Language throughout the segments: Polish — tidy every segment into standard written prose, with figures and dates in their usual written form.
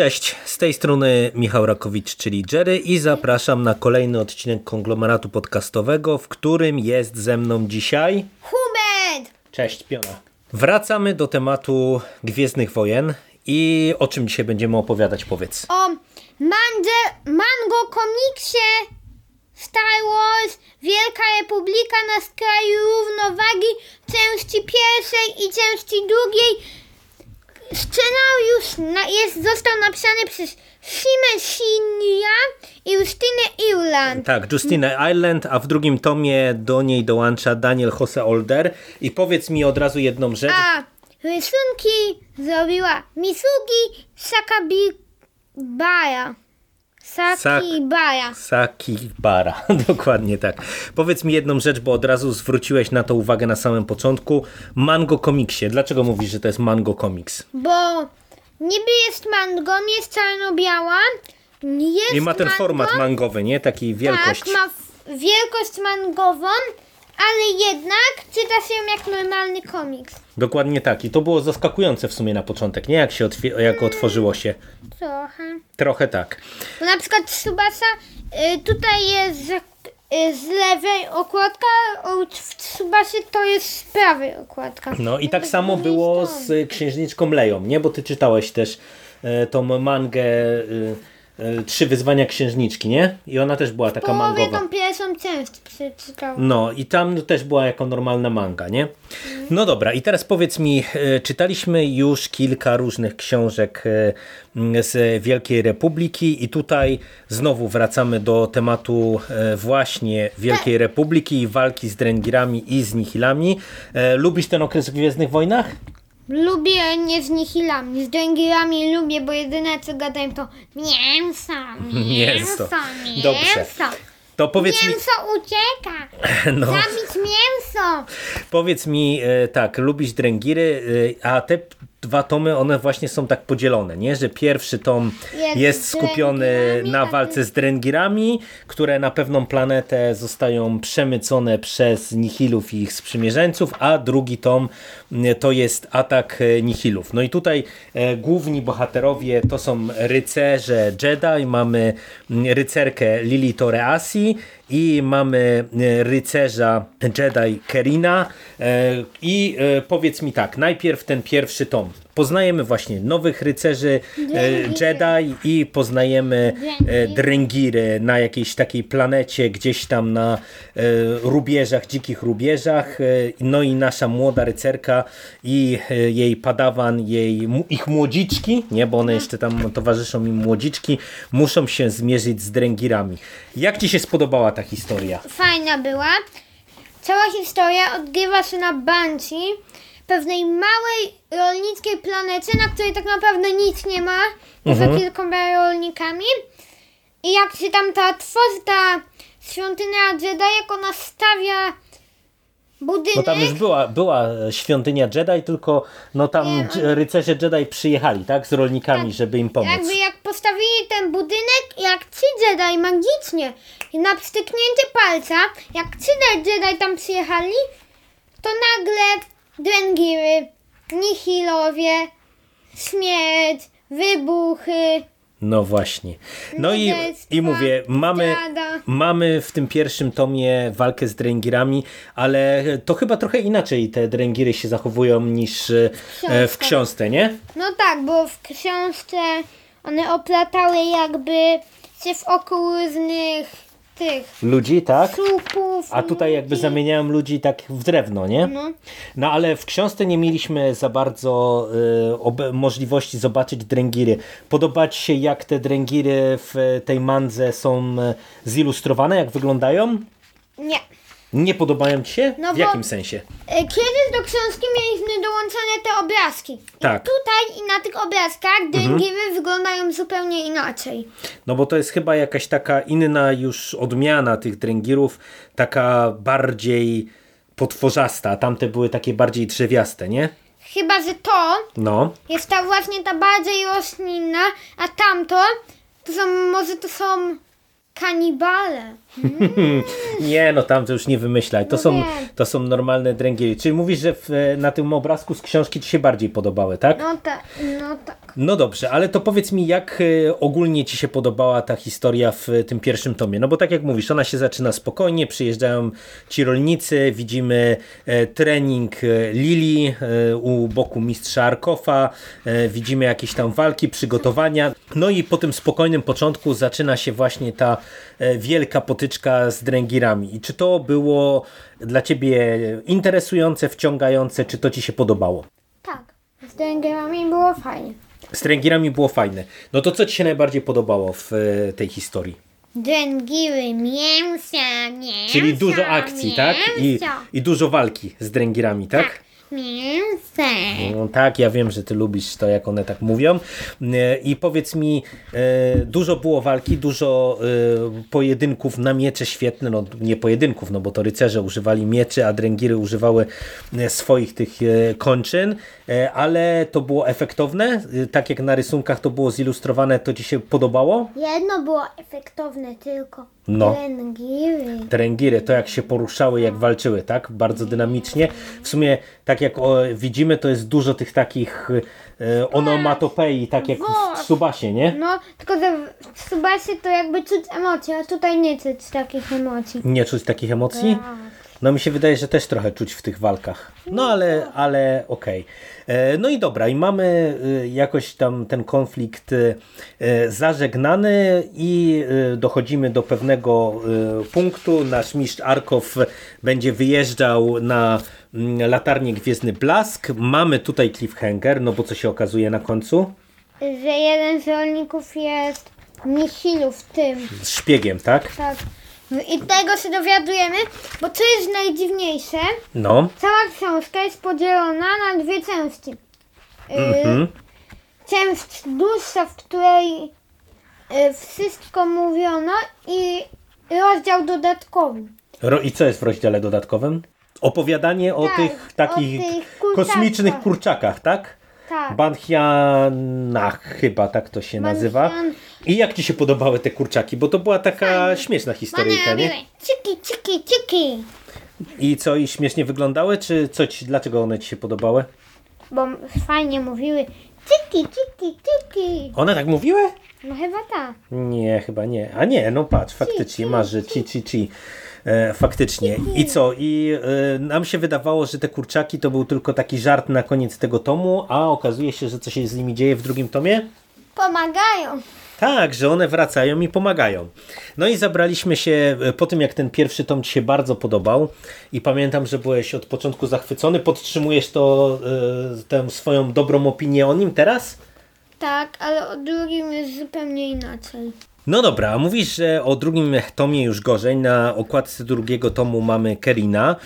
Cześć, z tej strony Michał Rakowicz, czyli Jerry, i zapraszam na kolejny odcinek Konglomeratu Podcastowego, w którym jest ze mną dzisiaj... Hubert! Cześć, Piona. Wracamy do tematu Gwiezdnych Wojen i o czym dzisiaj będziemy opowiadać, powiedz. O mango komiksie Star Wars, Wielka Republika, Na skraju równowagi, części pierwszej i części drugiej. Scenariusz został napisany przez Hime Sinia i Justinę Ireland. Tak, Justinę Ireland, a w drugim tomie do niej dołącza Daniel Jose Older. I powiedz mi od razu jedną rzecz. A rysunki zrobiła Mizuki Sakakibara. Sakakibara, dokładnie tak. Powiedz mi jedną rzecz, bo od razu zwróciłeś na to uwagę na samym początku. Mango komiksie. Dlaczego mówisz, że to jest mango komiks? Bo niby jest mango, jest czarno-biała. Jest i ma ten mango, format mangowy, nie? Taki wielkość. Tak, ma wielkość mangową, ale jednak czyta się ją jak normalny komiks. Dokładnie tak. I to było zaskakujące w sumie na początek, nie? Jak się otworzyło się. Trochę tak. Bo na przykład Tsubasa, tutaj jest z lewej okładka, w Tsubasie to jest z prawej okładka. No i tak samo było z Księżniczką Leją, nie? Bo ty czytałeś też tą mangę Trzy wyzwania księżniczki, nie? I ona też była taka mangowa. W połowie tą pierwszą część przeczytałam. No i tam też była jako normalna manga, nie? No dobra, i teraz powiedz mi, czytaliśmy już kilka różnych książek z Wielkiej Republiki i tutaj znowu wracamy do tematu właśnie Wielkiej Republiki i walki z Drengirami i z Nihilami. Lubisz ten okres w Gwiezdnych Wojnach? Lubię, nie z Nihilami, z Drengiryami lubię, bo jedyne co gadają to mięso. Dobrze. To powiedz mięso ucieka. No. Zabić mięso. Powiedz mi, tak, lubisz Drengiry, a te dwa tomy, one właśnie są tak podzielone, nie? Że pierwszy tom jest skupiony na walce z Drengirami, które na pewną planetę zostają przemycone przez Nihilów i ich sprzymierzeńców, a drugi tom to jest atak Nihilów. No i tutaj główni bohaterowie to są rycerze Jedi, mamy rycerkę Lili Toreasi i mamy rycerza Jedi Kerina. I powiedz mi tak, najpierw ten pierwszy tom. Poznajemy właśnie nowych rycerzy Jedi i poznajemy Drengiry na jakiejś takiej planecie, gdzieś tam na rubieżach, dzikich rubieżach. No i nasza młoda rycerka i jej padawan, ich młodziczki, nie, bo one jeszcze tam towarzyszą im młodziczki, muszą się zmierzyć z Drengirami. Jak ci się spodobała ta historia? Fajna była. Cała historia odgrywa się na Bancii, pewnej małej rolnickiej planecie, na której tak naprawdę nic nie ma, poza kilkoma rolnikami. I jak się tam ta świątynia Jedi, jak ona stawia budynek... Bo tam już była świątynia Jedi, tylko no tam rycerze Jedi przyjechali, tak? Z rolnikami, tak, żeby im pomóc. Jakby jak postawili ten budynek, jak ci Jedi magicznie, na pstryknięcie palca, jak ci Jedi tam przyjechali, to nagle... Drengiry, Nihilowie, śmierć, wybuchy. No właśnie. No i mówię, mamy w tym pierwszym tomie walkę z Drengirami, ale to chyba trochę inaczej te Drengiry się zachowują niż w książce, nie? No tak, bo w książce one oplatały jakby się wokół różnych ludzi, tak? Słupów, a tutaj ludzi. Jakby zamieniałem ludzi tak w drewno, nie? No ale w książce nie mieliśmy za bardzo możliwości zobaczyć Drengiry. Podoba ci się, jak te Drengiry w tej mandze są zilustrowane, jak wyglądają? Nie. Nie podobają ci się? No w jakim sensie? Kiedyś do książki mieliśmy dołączone te obrazki. Tak. I tutaj i na tych obrazkach Drengiry wyglądają zupełnie inaczej. No bo to jest chyba jakaś taka inna już odmiana tych Drengirów, taka bardziej potworzasta, a tamte były takie bardziej drzewiaste, nie? Chyba, że to jest ta właśnie ta bardziej roślinna, a tamto to są kanibale. Nie, no tam to już nie wymyślaj. To są normalne dręgieli. Czyli mówisz, że na tym obrazku z książki ci się bardziej podobały, tak? No tak. No dobrze, ale to powiedz mi, jak ogólnie ci się podobała ta historia w tym pierwszym tomie? No bo tak jak mówisz, ona się zaczyna spokojnie, przyjeżdżają ci rolnicy, widzimy trening Lili u boku mistrza Arkowa, widzimy jakieś tam walki, przygotowania. No i po tym spokojnym początku zaczyna się właśnie ta wielka potyczka z Drengirami. I czy to było dla ciebie interesujące, wciągające, czy to ci się podobało? Tak, z Drengirami było fajnie. Z Drengirami było fajne. No to co ci się najbardziej podobało w tej historii? Drengiry, mięsa. Czyli dużo akcji, mięso. Tak? I dużo walki z drengirami, tak? Tak. Mięsa. No, tak, ja wiem, że ty lubisz to, jak one tak mówią. I powiedz mi, dużo było walki, dużo pojedynków na miecze świetne, no nie pojedynków, no bo to rycerze używali mieczy, a drengiry używały swoich tych kończyn, ale to było efektowne, tak jak na rysunkach to było zilustrowane, to ci się podobało? Jedno było efektowne tylko. No. Drengiry, to jak się poruszały, jak walczyły, tak? Bardzo dynamicznie. W sumie, tak jak widzimy, to jest dużo tych takich onomatopei, tak jak w Tsubasie, nie? No, tylko że w Tsubasie to jakby czuć emocje, a tutaj nie czuć takich emocji. Nie czuć takich emocji? No mi się wydaje, że też trochę czuć w tych walkach. No ale okej. No i dobra, i mamy jakoś tam ten konflikt zażegnany i dochodzimy do pewnego punktu. Nasz mistrz Arkow będzie wyjeżdżał na latarnię Gwiezdny Blask. Mamy tutaj cliffhanger, no bo co się okazuje na końcu? Że jeden z rolników jest Nihilów tym. Szpiegiem, tak? Tak. I tego się dowiadujemy, bo co jest najdziwniejsze, no. Cała książka jest podzielona na dwie części. Część dłuższa, w której wszystko mówiono, i rozdział dodatkowy. I co jest w rozdziale dodatkowym? Opowiadanie o tych takich kosmicznych kurczakach, tak? Tak. Banhianach chyba tak to się nazywa. I jak ci się podobały te kurczaki? Bo to była taka śmieszna historyjka, nie? Ciki. I co? I śmiesznie wyglądały? Czy coś? Dlaczego one ci się podobały? Bo fajnie mówiły ciki. One tak mówiły? No chyba tak. Nie, chyba nie. A nie, no patrz, faktycznie marzy ci. Faktycznie. I co? I nam się wydawało, że te kurczaki to był tylko taki żart na koniec tego tomu, a okazuje się, że co się z nimi dzieje w drugim tomie? Pomagają. Tak, że one wracają i pomagają. No i zabraliśmy się po tym, jak ten pierwszy tom ci się bardzo podobał i pamiętam, że byłeś od początku zachwycony. Podtrzymujesz to tę swoją dobrą opinię o nim teraz? Tak, ale o drugim jest zupełnie inaczej. No dobra, mówisz, że o drugim tomie już gorzej. Na okładce drugiego tomu mamy Kerina.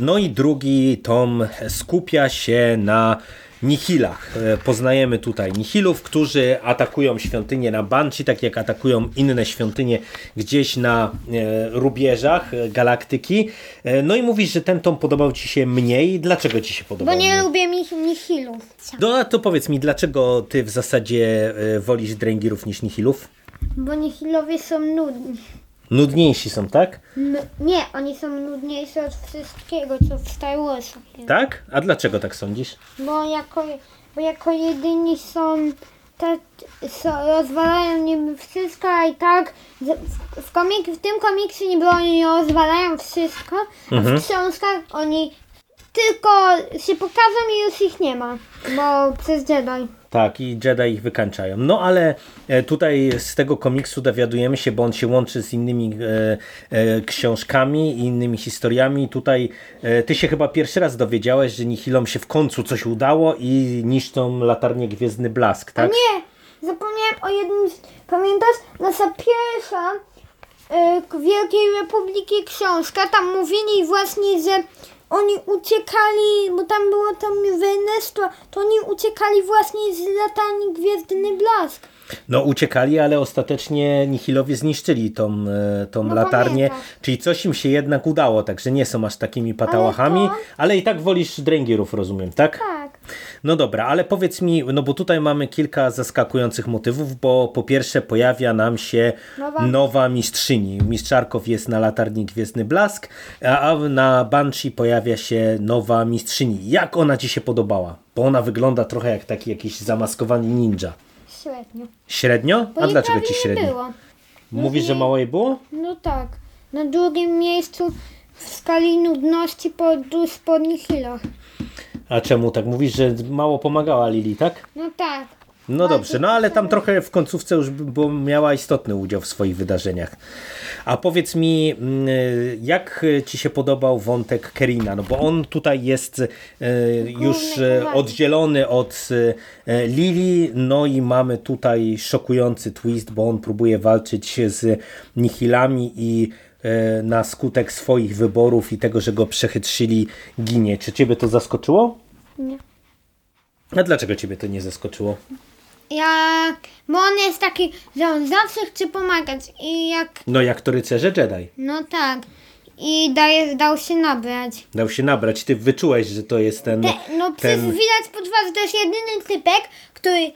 No i drugi tom skupia się na Nihilach. Poznajemy tutaj Nihilów, którzy atakują świątynię na Banci, tak jak atakują inne świątynie gdzieś na rubieżach galaktyki. No i mówisz, że ten tom podobał ci się mniej. Dlaczego ci się podobał? Bo nie lubię Nihilów. No a to powiedz mi, dlaczego ty w zasadzie wolisz Drengirów niż Nihilów? Bo Nihilowie są nudni. Nudniejsi są, tak? Nie, oni są nudniejsi od wszystkiego, co w Star Warsie. Tak? A dlaczego tak sądzisz? Bo jako jedyni są, rozwalają niby wszystko, a i tak w tym komiksie niby oni rozwalają wszystko, a w książkach oni tylko się pokażą i już ich nie ma, bo przez Jedi. Tak, i Jedi ich wykańczają. No ale tutaj z tego komiksu dowiadujemy się, bo on się łączy z innymi książkami, innymi historiami. Tutaj ty się chyba pierwszy raz dowiedziałeś, że Nihilom się w końcu coś udało i niszczą latarnię Gwiezdny Blask, tak? Nie! Zapomniałem o jednym... Pamiętasz? Nasza pierwsza Wielkiej Republiki książka. Tam mówili właśnie, że oni uciekali, bo tam było tam wenestwo, to oni uciekali właśnie z latarni Gwiezdny Blask. No uciekali, ale ostatecznie Nihilowie zniszczyli tą latarnię, czyli coś im się jednak udało, także nie są aż takimi patałachami, ale i tak wolisz Drengirów, rozumiem, tak? Tak. No dobra, ale powiedz mi, no bo tutaj mamy kilka zaskakujących motywów, bo po pierwsze pojawia nam się nowa mistrzyni. Mistrz Arkow jest na latarni Gwiezdny Blask, a na Banshee pojawia się nowa mistrzyni. Jak ona ci się podobała? Bo ona wygląda trochę jak taki jakiś zamaskowany ninja. Średnio. Średnio? A dlaczego ci średnio? Było. Mówisz, że mało jej było? No tak. Na drugim miejscu w skali nudności po spodnich hilach. A czemu tak mówisz, że mało pomagała Lili, tak? No tak. No dobrze, no ale tam trochę w końcówce już bo miała istotny udział w swoich wydarzeniach. A powiedz mi, jak ci się podobał wątek Kerina? No bo on tutaj jest już oddzielony od Lili, no i mamy tutaj szokujący twist, bo on próbuje walczyć z Nihilami i na skutek swoich wyborów i tego, że go przechytrzyli, ginie. Czy ciebie to zaskoczyło? Nie. A dlaczego ciebie to nie zaskoczyło? Bo on jest taki, że on zawsze chce pomagać i jak... No jak to rycerze Jedi. No tak. I dał się nabrać. Dał się nabrać. Ty wyczułeś, że to jest ten... Przez widać pod was, że to jest jedyny typek, który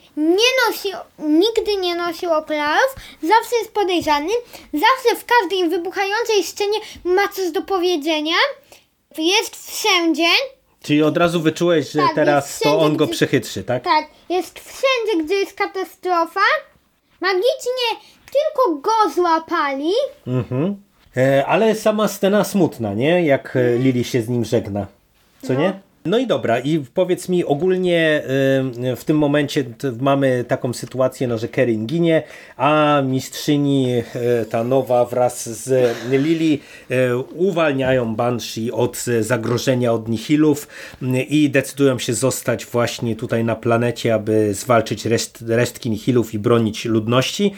nigdy nie nosił okularów, zawsze jest podejrzany, zawsze w każdej wybuchającej scenie ma coś do powiedzenia, jest wszędzie. Czyli od razu wyczułeś, że tak, teraz to on go przechytrzy, tak? Tak, jest wszędzie, gdzie jest katastrofa. Magicznie tylko go złapali. Mhm. Ale sama scena smutna, nie? Jak Lili się z nim żegna. Co no. Nie? No i dobra, i powiedz mi ogólnie w tym momencie mamy taką sytuację, no, że Kerin ginie, a mistrzyni ta nowa wraz z Lili uwalniają Banshee od zagrożenia od Nihilów i decydują się zostać właśnie tutaj na planecie, aby zwalczyć resztki Nihilów i bronić ludności.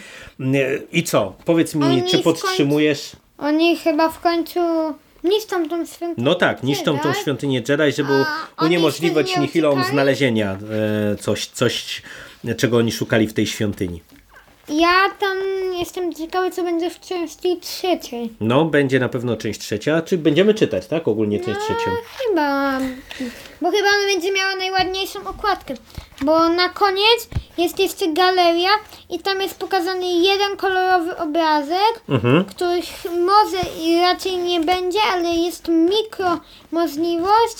I co? Powiedz mi, czy podtrzymujesz? Oni chyba w końcu... Niszczą tą świątynię Jedi. No tak, niszczą tą świątynię Jedi, żeby uniemożliwić Nihilom znalezienia coś, czego oni szukali w tej świątyni. Ja tam jestem ciekawy, co będzie w części trzeciej. No, będzie na pewno część trzecia. Czy będziemy czytać, tak? Ogólnie część trzecią. Chyba. Bo chyba ona będzie miała najładniejszą okładkę. Bo na koniec jest jeszcze galeria i tam jest pokazany jeden kolorowy obrazek, który może i raczej nie będzie, ale jest mikro możliwość.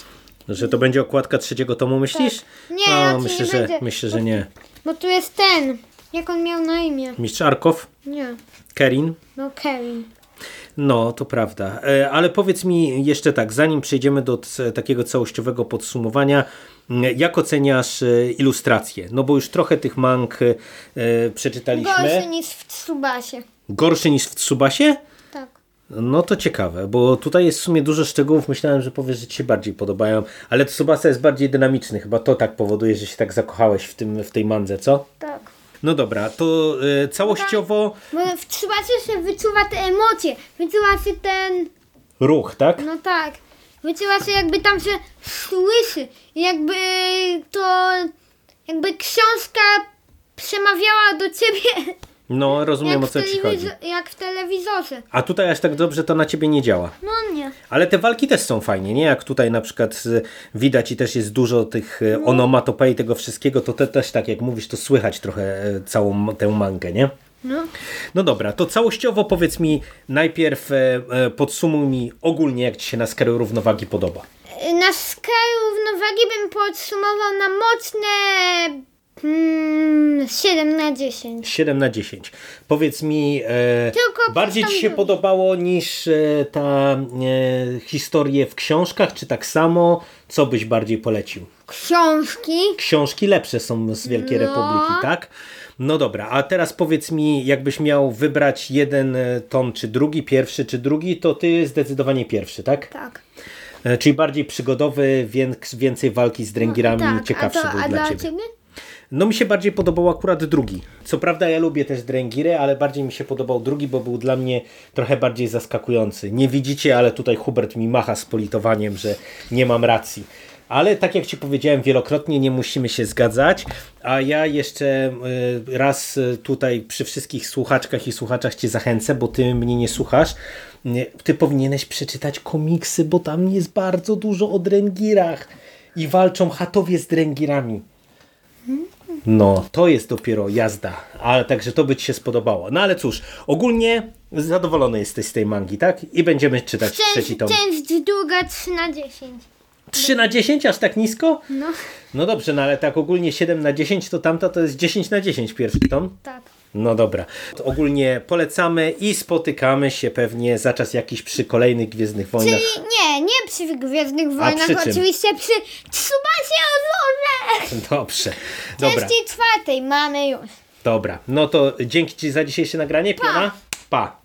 Że to będzie okładka trzeciego tomu, myślisz? Tak. Nie, myślę, że nie. Bo tu jest ten... Jak on miał na imię? Mistrz Arkow? Nie. Kerin? No, Kerin. No, to prawda. Ale powiedz mi jeszcze tak, zanim przejdziemy do takiego całościowego podsumowania, jak oceniasz ilustrację? No bo już trochę tych mang przeczytaliśmy. Gorszy niż w Tsubasie. Gorszy niż w Tsubasie? Tak. No to ciekawe, bo tutaj jest w sumie dużo szczegółów. Myślałem, że powiesz, że ci się bardziej podobają. Ale Tsubasa jest bardziej dynamiczny. Chyba to tak powoduje, że się tak zakochałeś w tej mandze, co? Tak. No dobra, to całościowo... Bo w Tsubasie się wyczuwa te emocje, wyczuwa się ten... Ruch, tak? No tak. Wyczuwa się jakby tam się słyszy. Jakby książka przemawiała do ciebie. No, rozumiem, o co ci chodzi. Jak w telewizorze. A tutaj aż tak dobrze to na ciebie nie działa. No nie. Ale te walki też są fajnie, nie? Jak tutaj na przykład widać i też jest dużo tych onomatopei, tego wszystkiego, to też tak, jak mówisz, to słychać trochę całą tę mangę, nie? No. No dobra, to całościowo powiedz mi najpierw, podsumuj mi ogólnie, jak ci się Na skraju równowagi podoba. Na skraju równowagi bym podsumował na mocne... 7/10. 7/10. Powiedz mi, bardziej ci się podobało niż historie w książkach, czy tak samo? Co byś bardziej polecił? Książki. Książki lepsze są z Wielkiej Republiki, tak? No dobra, a teraz powiedz mi, jakbyś miał wybrać jeden tom, czy drugi, pierwszy, czy drugi, to ty zdecydowanie pierwszy, tak? Tak. Czyli bardziej przygodowy, więcej walki z Drengirami, tak, ciekawszy był dla ciebie? No mi się bardziej podobał akurat drugi. Co prawda ja lubię też Drengiry, ale bardziej mi się podobał drugi, bo był dla mnie trochę bardziej zaskakujący. Nie widzicie, ale tutaj Hubert mi macha z politowaniem, że nie mam racji. Ale tak jak ci powiedziałem wielokrotnie, nie musimy się zgadzać, a ja jeszcze raz tutaj przy wszystkich słuchaczkach i słuchaczach cię zachęcę, bo ty mnie nie słuchasz. Ty powinieneś przeczytać komiksy, bo tam jest bardzo dużo o Drengirach. i walczą chatowie z drengirami. No, to jest dopiero jazda. Ale także to by ci się spodobało. No ale cóż, ogólnie zadowolony jesteś z tej mangi, tak? I będziemy czytać trzeci tom. Część druga 3/10. 3/10? Aż tak nisko? No. No dobrze, no ale tak ogólnie 7/10 to tamta to jest 10/10 pierwszy tom? Tak. No dobra. Ogólnie polecamy i spotykamy się pewnie za czas jakiś przy kolejnych Gwiezdnych Wojnach. Czyli nie przy Gwiezdnych Wojnach, przy oczywiście przy Tsubasie Odłoże. Dobrze. Dobra. Części 4 mamy już. Dobra. No to dzięki ci za dzisiejsze nagranie. Pa. Piona. Pa.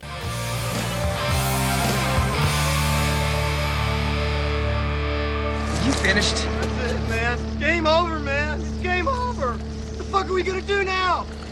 Finished. That's it, man. It's game over, man. It's game over. What the fuck are we gonna do now?